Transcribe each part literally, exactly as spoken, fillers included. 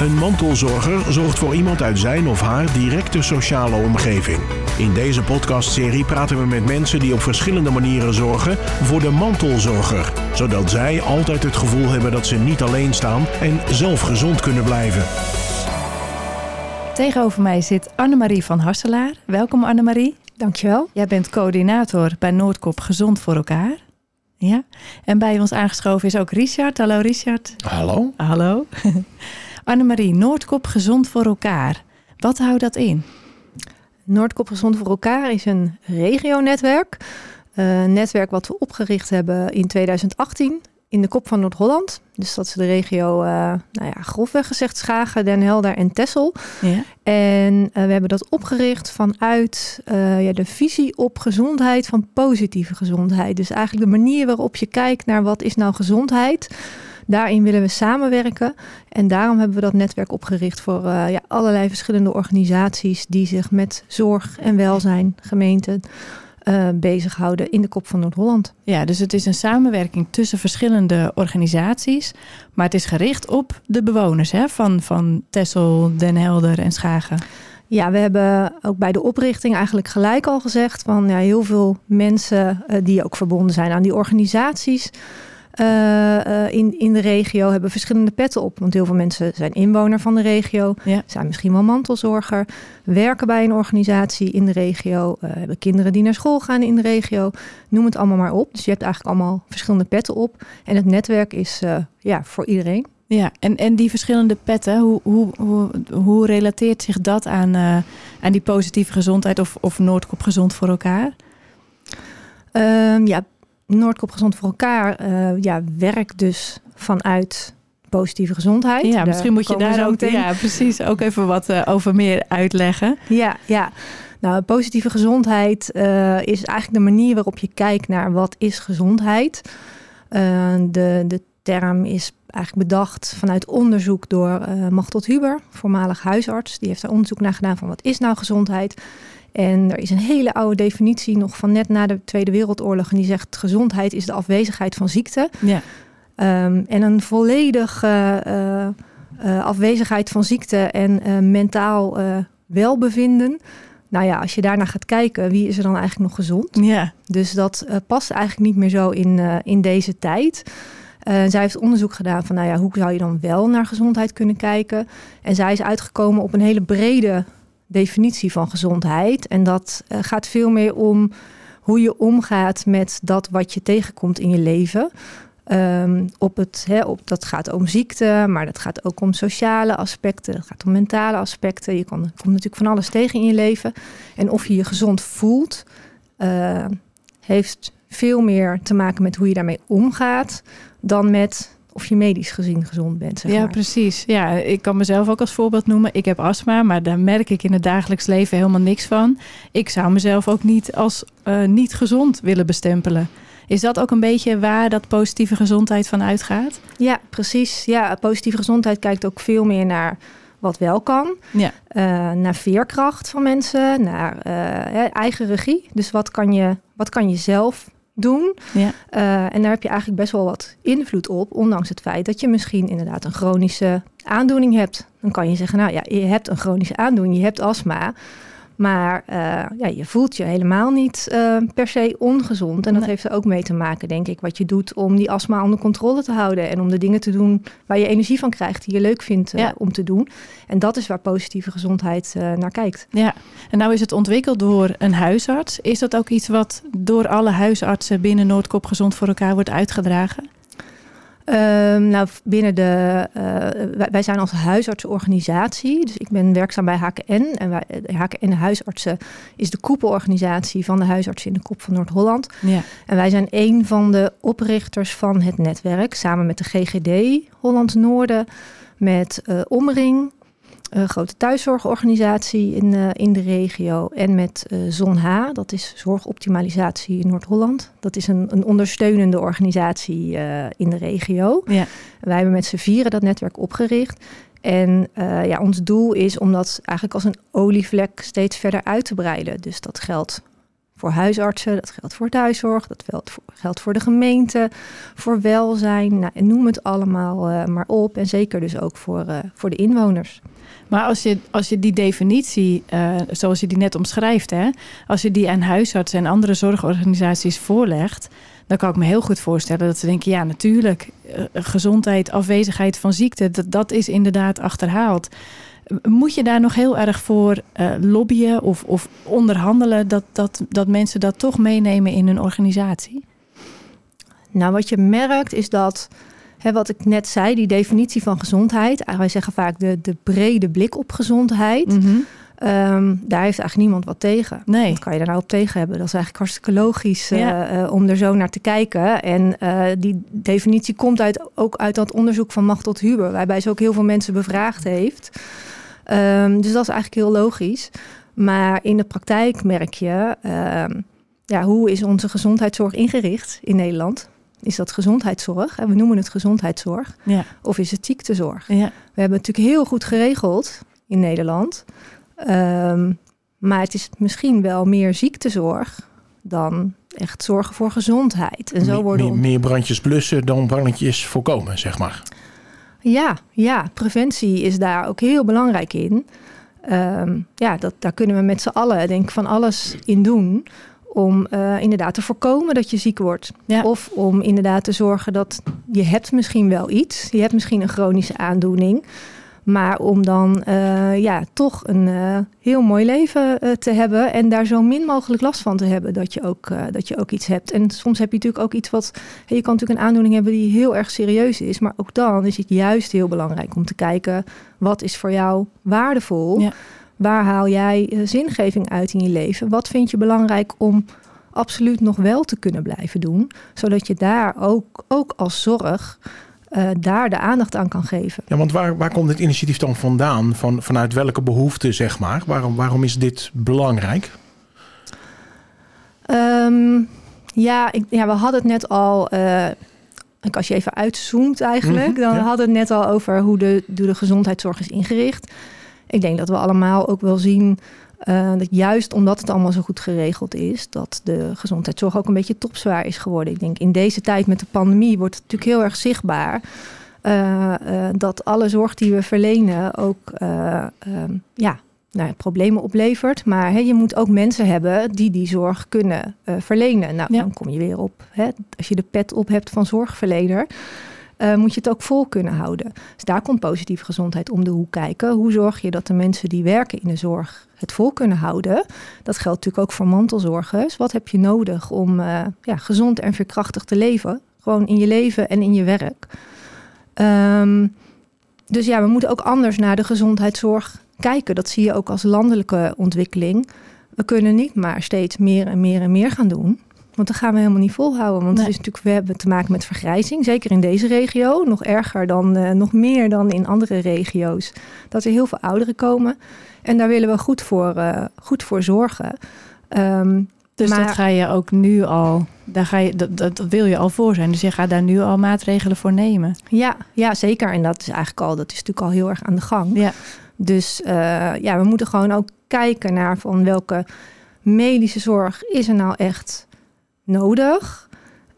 Een mantelzorger zorgt voor iemand uit zijn of haar directe sociale omgeving. In deze podcastserie praten we met mensen die op verschillende manieren zorgen voor de mantelzorger, zodat zij altijd het gevoel hebben dat ze niet alleen staan en zelf gezond kunnen blijven. Tegenover mij zit Anne-Marie van Hasselaar. Welkom Anne-Marie. Dankjewel. Jij bent coördinator bij Noordkop Gezond voor Elkaar. Ja. En bij ons aangeschoven is ook Richard. Hallo Richard. Hallo. Hallo. Anne-Marie, Noordkop Gezond voor Elkaar. Wat houdt dat in? Noordkop Gezond voor Elkaar is een regionetwerk. Een netwerk wat we opgericht hebben in tweeduizend achttien in de kop van Noord-Holland. Dus dat is de regio, uh, nou ja, grofweg gezegd, Schagen, Den Helder en Texel. Ja. En uh, we hebben dat opgericht vanuit uh, ja, de visie op gezondheid van positieve gezondheid. Dus eigenlijk de manier waarop je kijkt naar wat is nou gezondheid. Daarin willen we samenwerken. En daarom hebben we dat netwerk opgericht voor uh, ja, allerlei verschillende organisaties die zich met zorg en welzijn, gemeenten, Uh, bezighouden in de kop van Noord-Holland. Ja, dus het is een samenwerking tussen verschillende organisaties, maar het is gericht op de bewoners, hè, van, van Texel, Den Helder en Schagen. Ja, we hebben ook bij de oprichting eigenlijk gelijk al gezegd van ja, heel veel mensen uh, die ook verbonden zijn aan die organisaties Uh, in, in de regio hebben verschillende petten op. Want heel veel mensen zijn inwoner van de regio. Ja. Zijn misschien wel mantelzorger. Werken bij een organisatie in de regio. Uh, hebben kinderen die naar school gaan in de regio. Noem het allemaal maar op. Dus je hebt eigenlijk allemaal verschillende petten op. En het netwerk is uh, ja, voor iedereen. Ja, en, en die verschillende petten, hoe, hoe, hoe, hoe relateert zich dat aan, uh, aan die positieve gezondheid of, of Noordkop Gezond voor Elkaar? Uh, ja, Noordkop Gezond voor Elkaar uh, ja, werkt dus vanuit positieve gezondheid. Ja, daar misschien moet je daar ook, ja, precies, ook even wat uh, over meer uitleggen. Ja, ja. Nou, positieve gezondheid uh, is eigenlijk de manier waarop je kijkt naar wat is gezondheid. Uh, de, de term is eigenlijk bedacht vanuit onderzoek door uh, Machteld Huber, voormalig huisarts. Die heeft daar onderzoek naar gedaan van wat is nou gezondheid. En er is een hele oude definitie nog van net na de Tweede Wereldoorlog. En die zegt gezondheid is de afwezigheid van ziekte. Ja. Um, en een volledige uh, uh, afwezigheid van ziekte en uh, mentaal uh, welbevinden. Nou ja, als je daarnaar gaat kijken, wie is er dan eigenlijk nog gezond? Ja. Dus dat uh, past eigenlijk niet meer zo in, uh, in deze tijd. Uh, zij heeft onderzoek gedaan van nou ja, hoe zou je dan wel naar gezondheid kunnen kijken? En zij is uitgekomen op een hele brede definitie van gezondheid. En dat uh, gaat veel meer om hoe je omgaat met dat wat je tegenkomt in je leven. Um, op het, hè, op, dat gaat om ziekte, maar dat gaat ook om sociale aspecten. Dat gaat om mentale aspecten. Je kan, komt natuurlijk van alles tegen in je leven. En of je je gezond voelt, uh, heeft veel meer te maken met hoe je daarmee omgaat dan met of je medisch gezien gezond bent, zeg maar. Ja, precies. Ja, ik kan mezelf ook als voorbeeld noemen. Ik heb astma, maar daar merk ik in het dagelijks leven helemaal niks van. Ik zou mezelf ook niet als uh, niet gezond willen bestempelen. Is dat ook een beetje waar dat positieve gezondheid van uitgaat? Ja, precies. Ja, positieve gezondheid kijkt ook veel meer naar wat wel kan. Ja. Uh, naar veerkracht van mensen, naar uh, eigen regie. Dus wat kan je, wat kan je zelf doen. Ja. Uh, en daar heb je eigenlijk best wel wat invloed op, ondanks het feit dat je misschien inderdaad een chronische aandoening hebt. Dan kan je zeggen, nou ja, je hebt een chronische aandoening, je hebt astma, maar uh, ja, je voelt je helemaal niet uh, per se ongezond. En dat nee. heeft er ook mee te maken, denk ik, wat je doet om die astma onder controle te houden en om de dingen te doen waar je energie van krijgt, die je leuk vindt uh, ja. om te doen. En dat is waar positieve gezondheid uh, naar kijkt. Ja, en nou is het ontwikkeld door een huisarts. Is dat ook iets wat door alle huisartsen binnen Noordkop Gezond voor Elkaar wordt uitgedragen? Uh, nou, binnen de, uh, wij, wij zijn als huisartsenorganisatie, dus ik ben werkzaam bij H K N. En wij, H K N Huisartsen is de koepelorganisatie van de huisartsen in de kop van Noord-Holland. Ja. En wij zijn een van de oprichters van het netwerk, samen met de G G D Hollands Noorden, met uh, Omring, een grote thuiszorgorganisatie in, uh, in de regio, en met uh, ZonH, dat is Zorgoptimalisatie in Noord-Holland. Dat is een, een ondersteunende organisatie uh, in de regio. Ja. Wij hebben met z'n vieren dat netwerk opgericht. En uh, ja, ons doel is om dat eigenlijk als een olievlek steeds verder uit te breiden. Dus dat geldt voor huisartsen, dat geldt voor thuiszorg, dat geldt voor de gemeente, voor welzijn, nou, noem het allemaal uh, maar op. En zeker dus ook voor, uh, voor de inwoners. Maar als je, als je die definitie, uh, zoals je die net omschrijft, hè, als je die aan huisartsen en andere zorgorganisaties voorlegt, dan kan ik me heel goed voorstellen dat ze denken, ja natuurlijk, uh, gezondheid, afwezigheid van ziekte, dat, dat is inderdaad achterhaald. Moet je daar nog heel erg voor uh, lobbyen of, of onderhandelen dat, dat, dat mensen dat toch meenemen in hun organisatie? Nou, wat je merkt is dat, hè, wat ik net zei, die definitie van gezondheid. Wij zeggen vaak de, de brede blik op gezondheid. Mm-hmm. Um, daar heeft eigenlijk niemand wat tegen. Nee. Wat kan je daar nou op tegen hebben? Dat is eigenlijk hartstikke logisch ja. uh, om er zo naar te kijken. En uh, die definitie komt uit, ook uit dat onderzoek van Machteld Huber, waarbij ze ook heel veel mensen bevraagd heeft. Um, dus dat is eigenlijk heel logisch. Maar in de praktijk merk je, um, ja, hoe is onze gezondheidszorg ingericht in Nederland? Is dat gezondheidszorg? En we noemen het gezondheidszorg. Ja. Of is het ziektezorg? Ja. We hebben het natuurlijk heel goed geregeld in Nederland. Um, maar het is misschien wel meer ziektezorg dan echt zorgen voor gezondheid. En zo worden meer, meer, meer brandjes blussen dan brandjes voorkomen, zeg maar. Ja, ja, preventie is daar ook heel belangrijk in. Um, ja, dat, daar kunnen we met z'n allen denk ik van alles in doen om uh, inderdaad te voorkomen dat je ziek wordt. Ja. Of om inderdaad te zorgen dat je hebt misschien wel iets. Je hebt misschien een chronische aandoening. Maar om dan uh, ja, toch een uh, heel mooi leven uh, te hebben en daar zo min mogelijk last van te hebben dat je, ook, uh, dat je ook iets hebt. En soms heb je natuurlijk ook iets wat, hey, je kan natuurlijk een aandoening hebben die heel erg serieus is. Maar ook dan is het juist heel belangrijk om te kijken, wat is voor jou waardevol? Ja. Waar haal jij uh, zingeving uit in je leven? Wat vind je belangrijk om absoluut nog wel te kunnen blijven doen? Zodat je daar ook, ook als zorg Uh, daar de aandacht aan kan geven. Ja, want waar, waar komt dit initiatief dan vandaan? Van, vanuit welke behoeften, zeg maar? Waarom, waarom is dit belangrijk? Um, ja, ik, ja, we hadden het net al. Uh, als je even uitzoomt eigenlijk. Mm-hmm, dan ja. hadden we het net al over hoe de, hoe de gezondheidszorg is ingericht. Ik denk dat we allemaal ook wel zien, Uh, dat juist omdat het allemaal zo goed geregeld is, dat de gezondheidszorg ook een beetje topzwaar is geworden. Ik denk in deze tijd met de pandemie wordt het natuurlijk heel erg zichtbaar Uh, uh, dat alle zorg die we verlenen ook uh, um, ja, nou ja, problemen oplevert. Maar he, je moet ook mensen hebben die die zorg kunnen uh, verlenen. Nou, ja. Dan kom je weer op. Hè? Als je de pet op hebt van zorgverlener, Uh, moet je het ook vol kunnen houden. Dus daar komt positieve gezondheid om de hoek kijken. Hoe zorg je dat de mensen die werken in de zorg het vol kunnen houden? Dat geldt natuurlijk ook voor mantelzorgers. Wat heb je nodig om uh, ja, gezond en veerkrachtig te leven? Gewoon in je leven en in je werk. Um, dus ja, we moeten ook anders naar de gezondheidszorg kijken. Dat zie je ook als landelijke ontwikkeling. We kunnen niet maar steeds meer en meer en meer gaan doen. Want dat gaan we helemaal niet volhouden. Want nee. het is natuurlijk, we hebben te maken met vergrijzing. Zeker in deze regio. Nog erger dan, uh, nog meer dan in andere regio's. Dat er heel veel ouderen komen. En daar willen we goed voor, uh, goed voor zorgen. Um, dus maar, dat ga je ook nu al. Daar ga je, dat, dat, dat wil je al voor zijn. Dus je gaat daar nu al maatregelen voor nemen. Ja, ja zeker. En dat is eigenlijk al, dat is natuurlijk al heel erg aan de gang. Ja. Dus uh, ja, we moeten gewoon ook kijken naar van welke medische zorg is er nou echt nodig,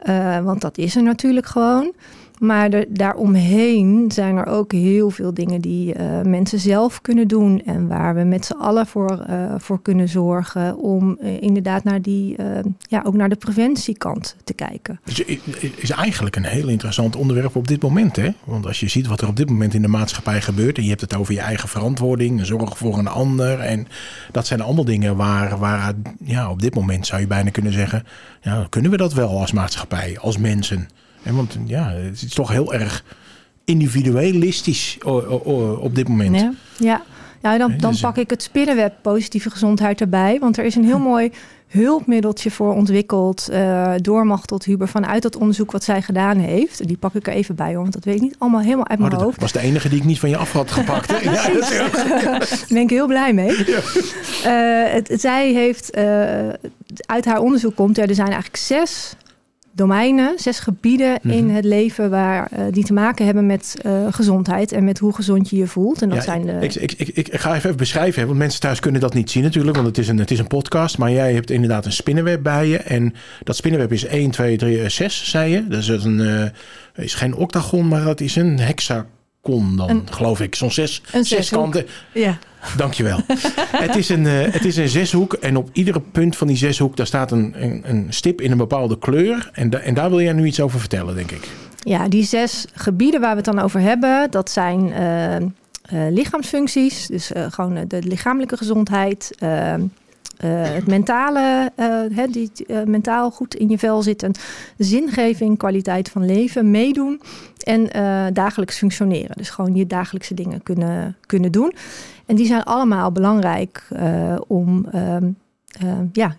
uh, want dat is er natuurlijk gewoon. Maar er, daaromheen zijn er ook heel veel dingen die uh, mensen zelf kunnen doen en waar we met z'n allen voor, uh, voor kunnen zorgen om uh, inderdaad naar die, uh, ja, ook naar de preventiekant te kijken. Het is, is eigenlijk een heel interessant onderwerp op dit moment, hè? Want als je ziet wat er op dit moment in de maatschappij gebeurt en je hebt het over je eigen verantwoording, zorg voor een ander en dat zijn allemaal dingen waar, waar ja, op dit moment zou je bijna kunnen zeggen, ja, kunnen we dat wel als maatschappij, als mensen? En want ja, het is toch heel erg individualistisch op dit moment. Ja, ja. ja dan, dan pak ik het spinnenweb positieve gezondheid erbij. Want er is een heel mooi hulpmiddeltje voor ontwikkeld uh, door Machteld Huber vanuit dat onderzoek wat zij gedaan heeft. Die pak ik er even bij, hoor, want dat weet ik niet allemaal helemaal uit mijn oh, dat hoofd. Dat was de enige die ik niet van je af had gepakt. Hè? Ja, dat is Daar ben ik heel blij mee. Ja. Uh, het, zij heeft, uh, uit haar onderzoek komt, er zijn eigenlijk zes domeinen, zes gebieden mm-hmm. in het leven waar uh, die te maken hebben met uh, gezondheid en met hoe gezond je je voelt. En dat ja, zijn de... ik, ik, ik, ik ga even beschrijven, hè, want mensen thuis kunnen dat niet zien natuurlijk, want het is een, het is een podcast. Maar jij hebt inderdaad een spinnenweb bij je en dat spinnenweb is één, twee, drie, zes, zei je. Dat is, een, uh, is geen octagon, maar dat is een hexagon dan, een, geloof ik. Zo'n zes, zes, zes kanten. Ja. Dankjewel. het, is een, uh, het is een zeshoek en op iedere punt van die zeshoek... daar staat een, een, een stip in een bepaalde kleur. En, da- en daar wil jij nu iets over vertellen, denk ik. Ja, die zes gebieden waar we het dan over hebben... dat zijn uh, uh, lichaamsfuncties, dus uh, gewoon de lichamelijke gezondheid... Uh, Uh, het mentale, uh, he, die uh, mentaal goed in je vel zitten. Zingeving, kwaliteit van leven, meedoen en uh, dagelijks functioneren. Dus gewoon je dagelijkse dingen kunnen, kunnen doen. En die zijn allemaal belangrijk uh, om, uh, uh, ja,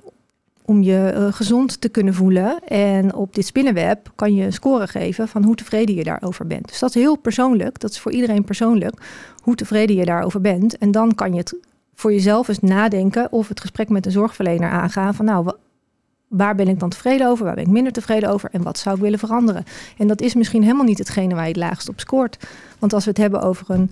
om je uh, gezond te kunnen voelen. En op dit spinnenweb kan je een score geven van hoe tevreden je daarover bent. Dus dat is heel persoonlijk. Dat is voor iedereen persoonlijk. Hoe tevreden je daarover bent. En dan kan je het... voor jezelf eens nadenken of het gesprek met een zorgverlener aangaan... van nou, waar ben ik dan tevreden over, waar ben ik minder tevreden over... en wat zou ik willen veranderen? En dat is misschien helemaal niet hetgene waar je het laagst op scoort. Want als we het hebben over een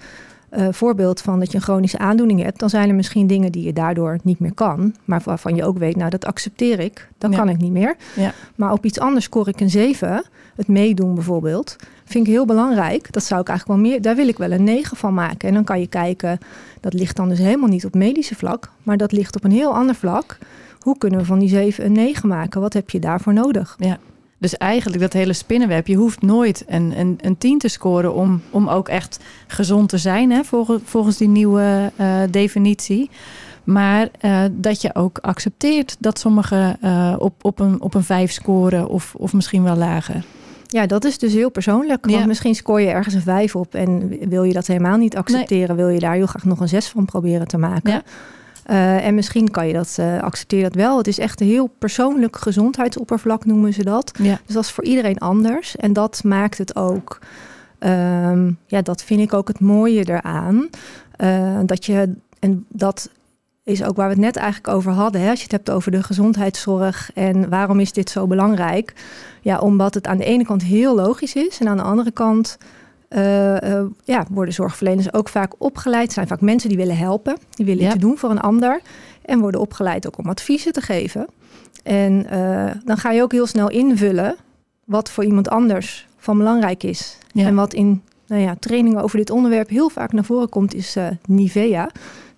uh, voorbeeld van dat je een chronische aandoening hebt... dan zijn er misschien dingen die je daardoor niet meer kan... maar waarvan je ook weet, nou, dat accepteer ik, dat ja. kan ik niet meer. Ja. Maar op iets anders scoor ik een zeven, het meedoen bijvoorbeeld... vind ik heel belangrijk. Dat zou ik eigenlijk wel meer... daar wil ik wel een negen van maken. En dan kan je kijken... dat ligt dan dus helemaal niet op medische vlak... maar dat ligt op een heel ander vlak. Hoe kunnen we van die zeven een negen maken? Wat heb je daarvoor nodig? Ja. Dus eigenlijk dat hele spinnenweb... je hoeft nooit een, een, een tien te scoren... om, om ook echt gezond te zijn... Hè? Volg, volgens die nieuwe uh, definitie... Maar uh, dat je ook accepteert... dat sommigen uh, op, op, een, op een vijf scoren... of, of misschien wel lager... Ja, dat is dus heel persoonlijk. Want ja. misschien scoor je ergens een vijf op... en wil je dat helemaal niet accepteren... Nee. Wil je daar heel graag nog een zes van proberen te maken. Ja. Uh, en misschien kan je dat, uh, accepteer dat wel. Het is echt een heel persoonlijk gezondheidsoppervlak, noemen ze dat. Ja. Dus dat is voor iedereen anders. En dat maakt het ook... Um, ja, dat vind ik ook het mooie eraan. Uh, dat je... en dat is ook waar we het net eigenlijk over hadden. Hè? Als je het hebt over de gezondheidszorg... en waarom is dit zo belangrijk... Ja, omdat het aan de ene kant heel logisch is... en aan de andere kant uh, uh, ja, worden zorgverleners ook vaak opgeleid. Het zijn vaak mensen die willen helpen, die willen ja. iets doen voor een ander... en worden opgeleid ook om adviezen te geven. En uh, dan ga je ook heel snel invullen wat voor iemand anders van belangrijk is. Ja. En wat in nou ja, trainingen over dit onderwerp heel vaak naar voren komt, is uh, Nivea...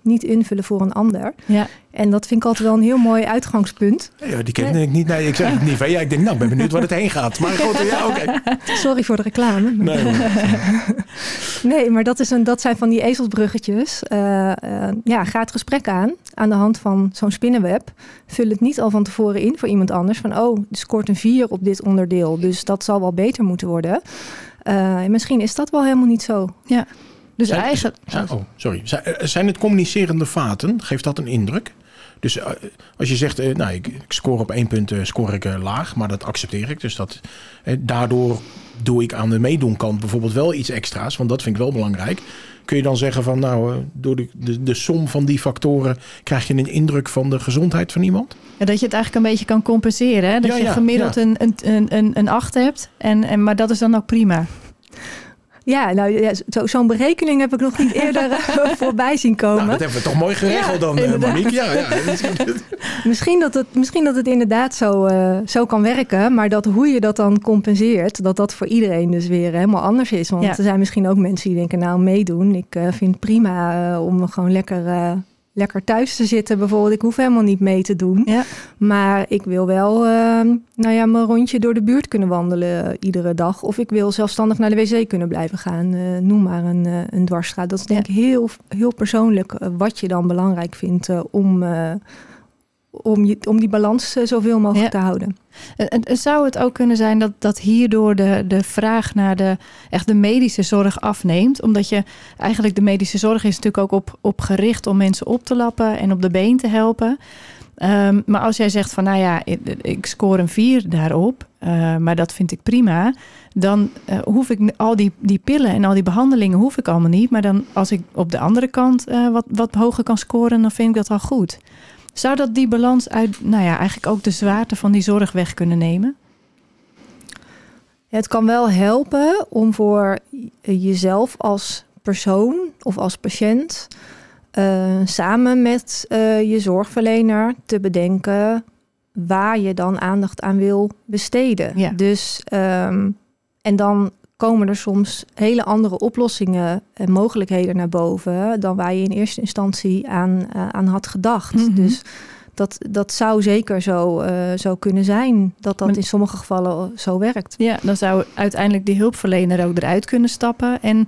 niet invullen voor een ander. Ja. En dat vind ik altijd wel een heel mooi uitgangspunt. Ja, die kende ik niet. Nee, ik zeg het niet. Ja, ik denk, nou, ik ben benieuwd waar het heen gaat. Maar goed, ja, oké. Okay. Sorry voor de reclame. Nee, maar, nee, maar dat, is een, dat zijn van die ezelsbruggetjes. Uh, uh, ja, ga het gesprek aan. Aan de hand van zo'n spinnenweb. Vul het niet al van tevoren in voor iemand anders. Van, oh, er scoort een vier op dit onderdeel. Dus dat zal wel beter moeten worden. Uh, misschien is dat wel helemaal niet zo. Ja. Dus zijn, eigenlijk... zijn, oh, sorry. Zijn het communicerende vaten? Geeft dat een indruk? Dus uh, als je zegt, uh, nou, ik, ik score op één punt, uh, score ik uh, laag, maar dat accepteer ik. Dus dat, uh, daardoor doe ik aan de meedoenkant bijvoorbeeld wel iets extra's, want dat vind ik wel belangrijk. Kun je dan zeggen van, nou, uh, door de, de, de som van die factoren krijg je een indruk van de gezondheid van iemand? Ja, dat je het eigenlijk een beetje kan compenseren, hè? Dat ja, je gemiddeld ja. een, een, een, een acht hebt, en, en, maar dat is dan ook prima. Ja, nou, ja, zo, zo'n berekening heb ik nog niet eerder voorbij zien komen. Nou, dat hebben we toch mooi geregeld ja, dan, inderdaad. Monique. Ja, ja. misschien, dat het, misschien dat het inderdaad zo, uh, zo kan werken. Maar dat hoe je dat dan compenseert, dat dat voor iedereen dus weer helemaal anders is. Want ja. er zijn misschien ook mensen die denken, nou, meedoen. Ik uh, vind het prima uh, om gewoon lekker... Uh, Lekker thuis te zitten bijvoorbeeld. Ik hoef helemaal niet mee te doen. Ja. Maar ik wil wel uh, nou ja, mijn rondje door de buurt kunnen wandelen uh, iedere dag. Of ik wil zelfstandig naar de wc kunnen blijven gaan. Uh, noem maar een, uh, een dwarsstraat. Dat is denk ik ja. heel, heel persoonlijk uh, wat je dan belangrijk vindt uh, om... Uh, Om, je, om die balans zoveel mogelijk ja. te houden. En zou het ook kunnen zijn dat, dat hierdoor de, de vraag naar de, echt de medische zorg afneemt? Omdat je eigenlijk de medische zorg is natuurlijk ook op, op gericht om mensen op te lappen en op de been te helpen. Um, maar als jij zegt van nou ja, ik, ik score een vier daarop, uh, maar dat vind ik prima. Dan uh, hoef ik al die, die pillen en al die behandelingen hoef ik allemaal niet. Maar dan als ik op de andere kant uh, wat, wat hoger kan scoren, dan vind ik dat al goed. Zou dat die balans uit, nou ja, eigenlijk ook de zwaarte van die zorg weg kunnen nemen? Het kan wel helpen om voor jezelf als persoon of als patiënt uh, samen met uh, je zorgverlener te bedenken waar je dan aandacht aan wil besteden. Ja. Dus um, en dan komen er soms hele andere oplossingen en mogelijkheden naar boven dan waar je in eerste instantie aan, uh, aan had gedacht. Mm-hmm. Dus dat, dat zou zeker zo, uh, zo kunnen zijn, dat dat in sommige gevallen zo werkt. Ja, dan zou uiteindelijk die hulpverlener ook eruit kunnen stappen. En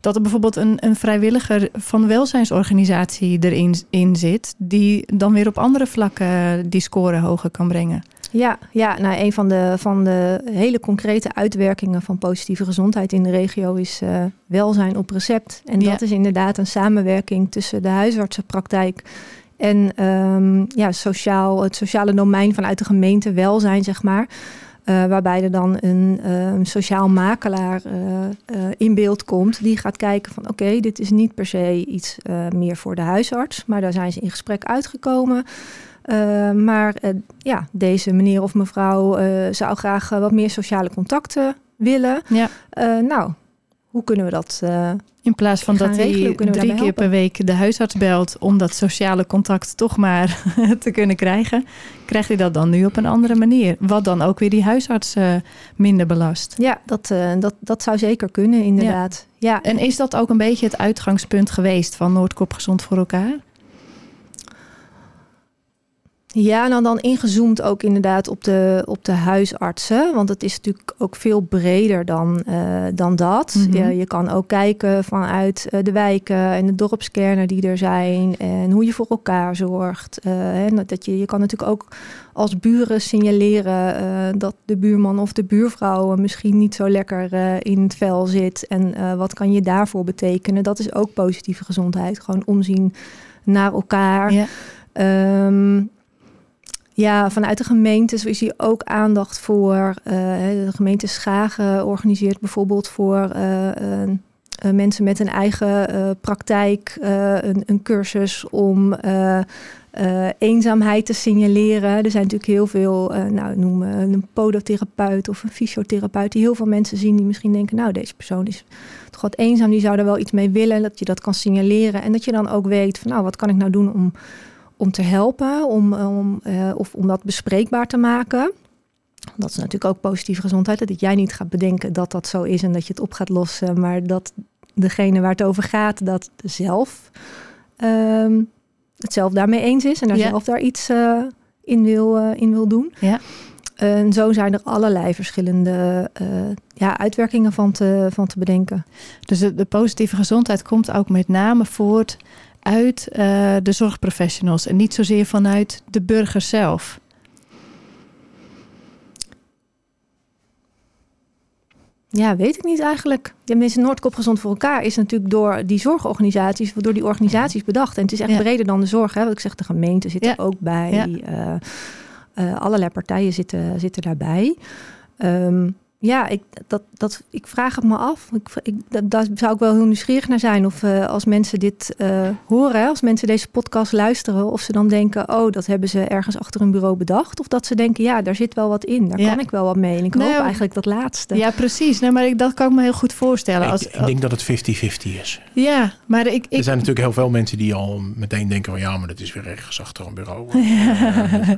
dat er bijvoorbeeld een, een vrijwilliger van welzijnsorganisatie erin in zit, die dan weer op andere vlakken die score hoger kan brengen. Ja, ja nou, een van de, van de hele concrete uitwerkingen van positieve gezondheid in de regio is uh, welzijn op recept. En ja. dat is inderdaad een samenwerking tussen de huisartsenpraktijk en um, ja, sociaal, het sociale domein vanuit de gemeente welzijn, zeg maar. Uh, waarbij er dan een uh, sociaal makelaar uh, uh, in beeld komt. Die gaat kijken van oké, okay, dit is niet per se iets uh, meer voor de huisarts. Maar daar zijn ze in gesprek uitgekomen. Uh, maar uh, ja, deze meneer of mevrouw uh, zou graag uh, wat meer sociale contacten willen. Ja. Uh, nou, hoe kunnen we dat uh, in plaats van dat hij drie keer per week de huisarts belt om dat sociale contact toch maar te kunnen krijgen, krijgt hij dat dan nu op een andere manier? Wat dan ook weer die huisarts uh, minder belast. Ja, dat, uh, dat, dat zou zeker kunnen, inderdaad. Ja. Ja. En is dat ook een beetje het uitgangspunt geweest van Noordkop Gezond voor Elkaar? Ja, nou dan ingezoomd ook inderdaad op de, op de huisartsen. Want het is natuurlijk ook veel breder dan, uh, dan dat. Mm-hmm. Je, je kan ook kijken vanuit de wijken en de dorpskernen die er zijn. En hoe je voor elkaar zorgt. Uh, en dat je, je kan natuurlijk ook als buren signaleren uh, dat de buurman of de buurvrouw misschien niet zo lekker uh, in het vel zit. En uh, wat kan je daarvoor betekenen? Dat is ook positieve gezondheid. Gewoon omzien naar elkaar. Ja. Um, Ja, vanuit de gemeentes is hier ook aandacht voor. Uh, de gemeente Schagen organiseert bijvoorbeeld voor uh, uh, mensen met een eigen uh, praktijk uh, een, een cursus om uh, uh, eenzaamheid te signaleren. Er zijn natuurlijk heel veel, uh, nou noem een podotherapeut of een fysiotherapeut, die heel veel mensen zien die misschien denken, nou deze persoon is toch wat eenzaam, die zou er wel iets mee willen, dat je dat kan signaleren. En dat je dan ook weet van nou, wat kan ik nou doen om... om te helpen, om, om, uh, of om dat bespreekbaar te maken. Dat is natuurlijk ook positieve gezondheid. Dat jij niet gaat bedenken dat dat zo is en dat je het op gaat lossen. Maar dat degene waar het over gaat, dat zelf um, het zelf daarmee eens is. En daar ja. zelf daar iets uh, in, wil, uh, in wil doen. Ja. En zo zijn er allerlei verschillende uh, ja, uitwerkingen van te, van te bedenken. Dus de, de positieve gezondheid komt ook met name voort uit uh, de zorgprofessionals en niet zozeer vanuit de burger zelf. Ja, weet ik niet eigenlijk. De mensen Noordkop Gezond voor Elkaar is natuurlijk door die zorgorganisaties, door die organisaties bedacht. En het is echt ja. breder dan de zorg. Hè? Want ik zeg, de gemeente zit ja. er ook bij. Ja. Uh, uh, allerlei partijen zitten, zitten daarbij. Um, Ja, ik, dat, dat, ik vraag het me af. Ik, ik, dat, daar zou ik wel heel nieuwsgierig naar zijn. Of uh, als mensen dit uh, horen, als mensen deze podcast luisteren, of ze dan denken, oh, dat hebben ze ergens achter een bureau bedacht. Of dat ze denken, ja, daar zit wel wat in. Daar ja. kan ik wel wat mee. En ik nou, hoop eigenlijk dat laatste. Ja, precies. Nee, maar ik, dat kan ik me heel goed voorstellen. Als, ik, ik denk dat het vijftig vijftig is. Ja, maar ik, ik... Er zijn natuurlijk heel veel mensen die al meteen denken van, ja, maar dat is weer ergens achter een bureau. Ja.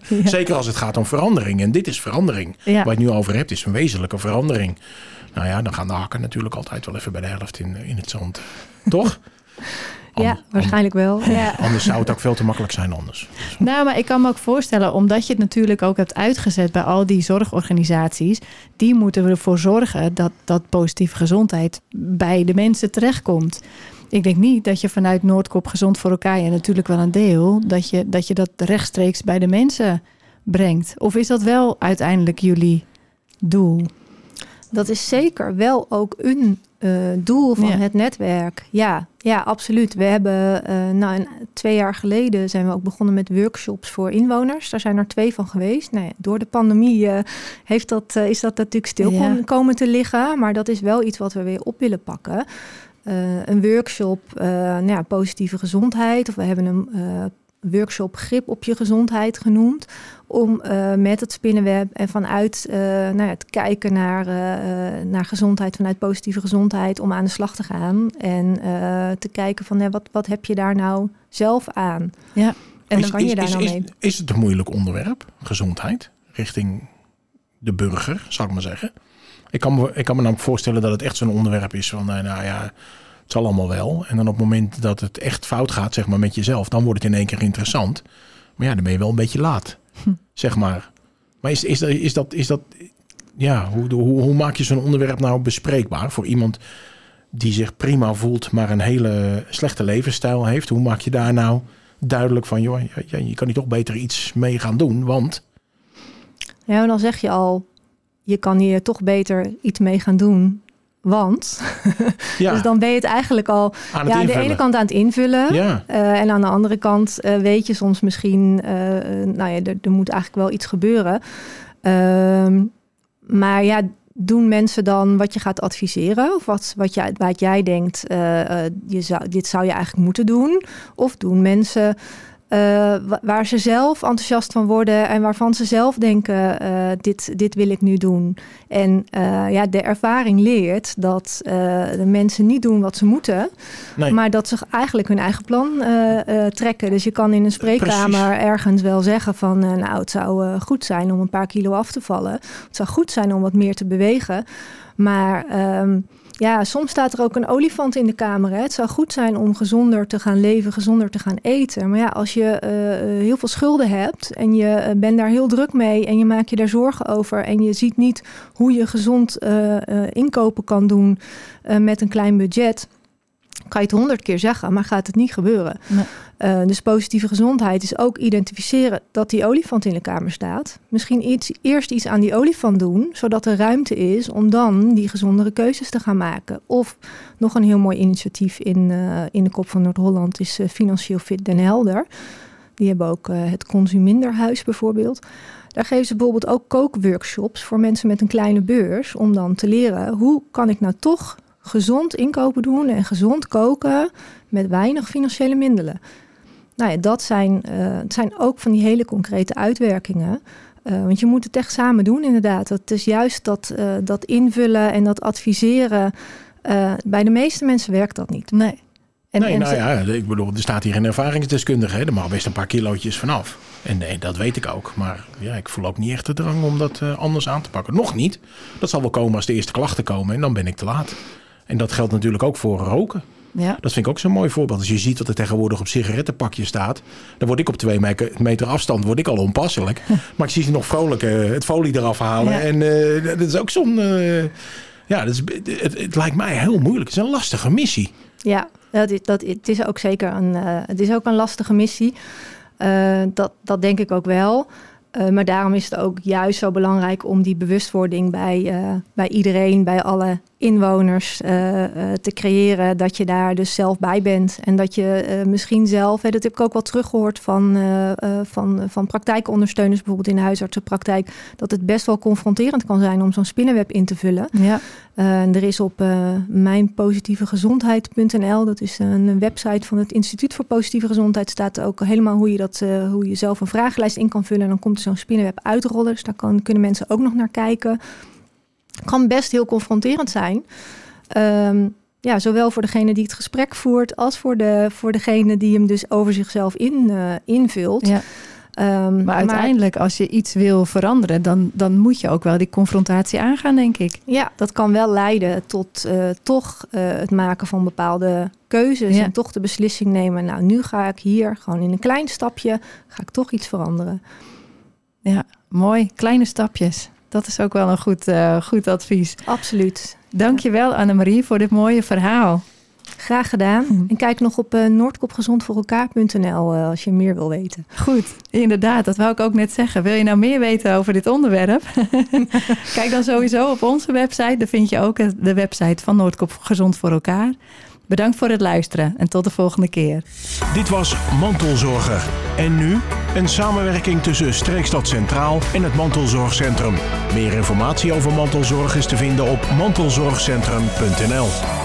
Ja. Zeker als het gaat om verandering. En dit is verandering. Ja. Waar je het nu over hebt, is een wezenlijke verandering. Verandering. Nou ja, dan gaan de hakken natuurlijk altijd wel even bij de helft in, in het zand. Toch? Ander, ja, waarschijnlijk wel. Ander, ja. Anders zou het ook veel te makkelijk zijn anders. Nou, maar ik kan me ook voorstellen, omdat je het natuurlijk ook hebt uitgezet bij al die zorgorganisaties, die moeten ervoor zorgen dat, dat positieve gezondheid bij de mensen terechtkomt. Ik denk niet dat je vanuit Noordkop Gezond voor Elkaar, en natuurlijk wel een deel, dat je dat, je dat rechtstreeks bij de mensen brengt. Of is dat wel uiteindelijk jullie doel? Dat is zeker wel ook een uh, doel van ja. het netwerk. Ja, ja, absoluut. We hebben uh, nou, een, twee jaar geleden zijn we ook begonnen met workshops voor inwoners. Daar zijn er twee van geweest. Nou ja, door de pandemie uh, heeft dat, uh, is dat natuurlijk stil ja. komen te liggen. Maar dat is wel iets wat we weer op willen pakken. Uh, een workshop, uh, nou ja, positieve gezondheid. Of we hebben een uh, workshop grip op je gezondheid genoemd. Om uh, met het spinnenweb en vanuit uh, nou ja, het kijken naar, uh, naar gezondheid, vanuit positieve gezondheid, om aan de slag te gaan. En uh, te kijken van, hè, wat, wat heb je daar nou zelf aan? Ja. En dan kan je daar nou mee. Is het een moeilijk onderwerp, gezondheid, richting de burger, zou ik maar zeggen? Ik kan me, ik kan me namelijk voorstellen dat het echt zo'n onderwerp is van, nou ja, het zal allemaal wel. En dan op het moment dat het echt fout gaat, zeg maar, met jezelf, dan wordt het in één keer interessant. Maar ja, dan ben je wel een beetje laat, hm. zeg maar. Maar is, is, is dat, is dat, ja, hoe, hoe, hoe maak je zo'n onderwerp nou bespreekbaar voor iemand die zich prima voelt, maar een hele slechte levensstijl heeft? Hoe maak je daar nou duidelijk van, joh, je, je kan hier toch beter iets mee gaan doen, want... Ja, en dan zeg je al, je kan hier toch beter iets mee gaan doen, want... Ja. Dus dan ben je het eigenlijk al aan, ja, aan de ene kant aan het invullen. Ja. Uh, en aan de andere kant uh, weet je soms misschien, uh, nou ja, er, er moet eigenlijk wel iets gebeuren. Uh, maar ja, doen mensen dan wat je gaat adviseren? Of wat, wat, je, wat jij denkt, uh, uh, je zou, dit zou je eigenlijk moeten doen? Of doen mensen... Uh, waar ze zelf enthousiast van worden en waarvan ze zelf denken, uh, dit, dit wil ik nu doen. En uh, ja, de ervaring leert dat uh, de mensen niet doen wat ze moeten, nee. maar dat ze eigenlijk hun eigen plan uh, uh, trekken. Dus je kan in een spreekkamer Precies. ergens wel zeggen van, uh, nou, het zou uh, goed zijn om een paar kilo af te vallen. Het zou goed zijn om wat meer te bewegen. Maar um, ja, soms staat er ook een olifant in de kamer. Hè. Het zou goed zijn om gezonder te gaan leven, gezonder te gaan eten. Maar ja, als je uh, heel veel schulden hebt en je uh, bent daar heel druk mee en je maakt je daar zorgen over en je ziet niet hoe je gezond uh, uh, inkopen kan doen uh, met een klein budget, kan je het honderd keer zeggen, maar gaat het niet gebeuren. Nee. Uh, dus positieve gezondheid is ook identificeren dat die olifant in de kamer staat. Misschien iets, eerst iets aan die olifant doen, zodat er ruimte is om dan die gezondere keuzes te gaan maken. Of nog een heel mooi initiatief in, uh, in de kop van Noord-Holland is uh, Financieel Fit Den Helder. Die hebben ook uh, het Consuminderhuis bijvoorbeeld. Daar geven ze bijvoorbeeld ook kookworkshops voor mensen met een kleine beurs, om dan te leren, hoe kan ik nou toch gezond inkopen doen en gezond koken met weinig financiële middelen. Nou ja, dat zijn, uh, het zijn ook van die hele concrete uitwerkingen. Uh, want je moet het echt samen doen, inderdaad. Dat is juist dat, uh, dat invullen en dat adviseren. Uh, bij de meeste mensen werkt dat niet. Nee. En, nee, en nou ja, ik bedoel, er staat hier een ervaringsdeskundige. Hè? Er mag best een paar kilootjes vanaf. En nee, dat weet ik ook. Maar ja, ik voel ook niet echt de drang om dat uh, anders aan te pakken. Nog niet. Dat zal wel komen als de eerste klachten komen en dan ben ik te laat. En dat geldt natuurlijk ook voor roken. Ja. Dat vind ik ook zo'n mooi voorbeeld. Als je ziet dat er tegenwoordig op sigarettenpakje staat, dan word ik op twee meter afstand word ik al onpasselijk. Maar ik zie ze nog vrolijk uh, het folie eraf halen. Ja. En uh, dat is ook zo'n... Uh, ja, dat is, het, het lijkt mij heel moeilijk. Het is een lastige missie. Ja, dat is, dat, het is ook zeker een, uh, het is ook een lastige missie. Uh, dat, dat denk ik ook wel. Uh, maar daarom is het ook juist zo belangrijk om die bewustwording bij, uh, bij iedereen, bij alle inwoners uh, uh, te creëren. Dat je daar dus zelf bij bent. En dat je uh, misschien zelf, hè, dat heb ik ook wel teruggehoord van, uh, uh, van, uh, van praktijkondersteuners, bijvoorbeeld in de huisartsenpraktijk, dat het best wel confronterend kan zijn om zo'n spinnenweb in te vullen. Ja. Uh, en er is op uh, mijn positieve gezondheid punt n l, dat is een website van het Instituut voor Positieve Gezondheid, staat ook helemaal hoe je, dat, uh, hoe je zelf een vragenlijst in kan vullen. En dan komt er zo'n spinnenweb uitrollen. Dus daar kan, kunnen mensen ook nog naar kijken. Kan best heel confronterend zijn. Um, ja, zowel voor degene die het gesprek voert, als voor, de, voor degene die hem dus over zichzelf in, uh, invult. Ja. Um, maar uiteindelijk, maar, als je iets wil veranderen, dan, dan moet je ook wel die confrontatie aangaan, denk ik. Ja, dat kan wel leiden tot uh, toch uh, het maken van bepaalde keuzes. Ja. En toch de beslissing nemen, nou, nu ga ik hier gewoon in een klein stapje, ga ik toch iets veranderen. Ja, mooi. Kleine stapjes. Dat is ook wel een goed, uh, goed advies. Absoluut. Dank je wel, Anne-Marie, voor dit mooie verhaal. Graag gedaan. En kijk nog op uh, noordkop gezond voor elkaar punt n l uh, als je meer wil weten. Goed, inderdaad. Dat wou ik ook net zeggen. Wil je nou meer weten over dit onderwerp? Kijk dan sowieso op onze website. Daar vind je ook de website van Noordkop Gezond voor Elkaar. Bedankt voor het luisteren en tot de volgende keer. Dit was Mantelzorger. En nu een samenwerking tussen Streekstad Centraal en het Mantelzorgcentrum. Meer informatie over mantelzorg is te vinden op mantelzorgcentrum punt n l.